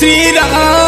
Shri Ram.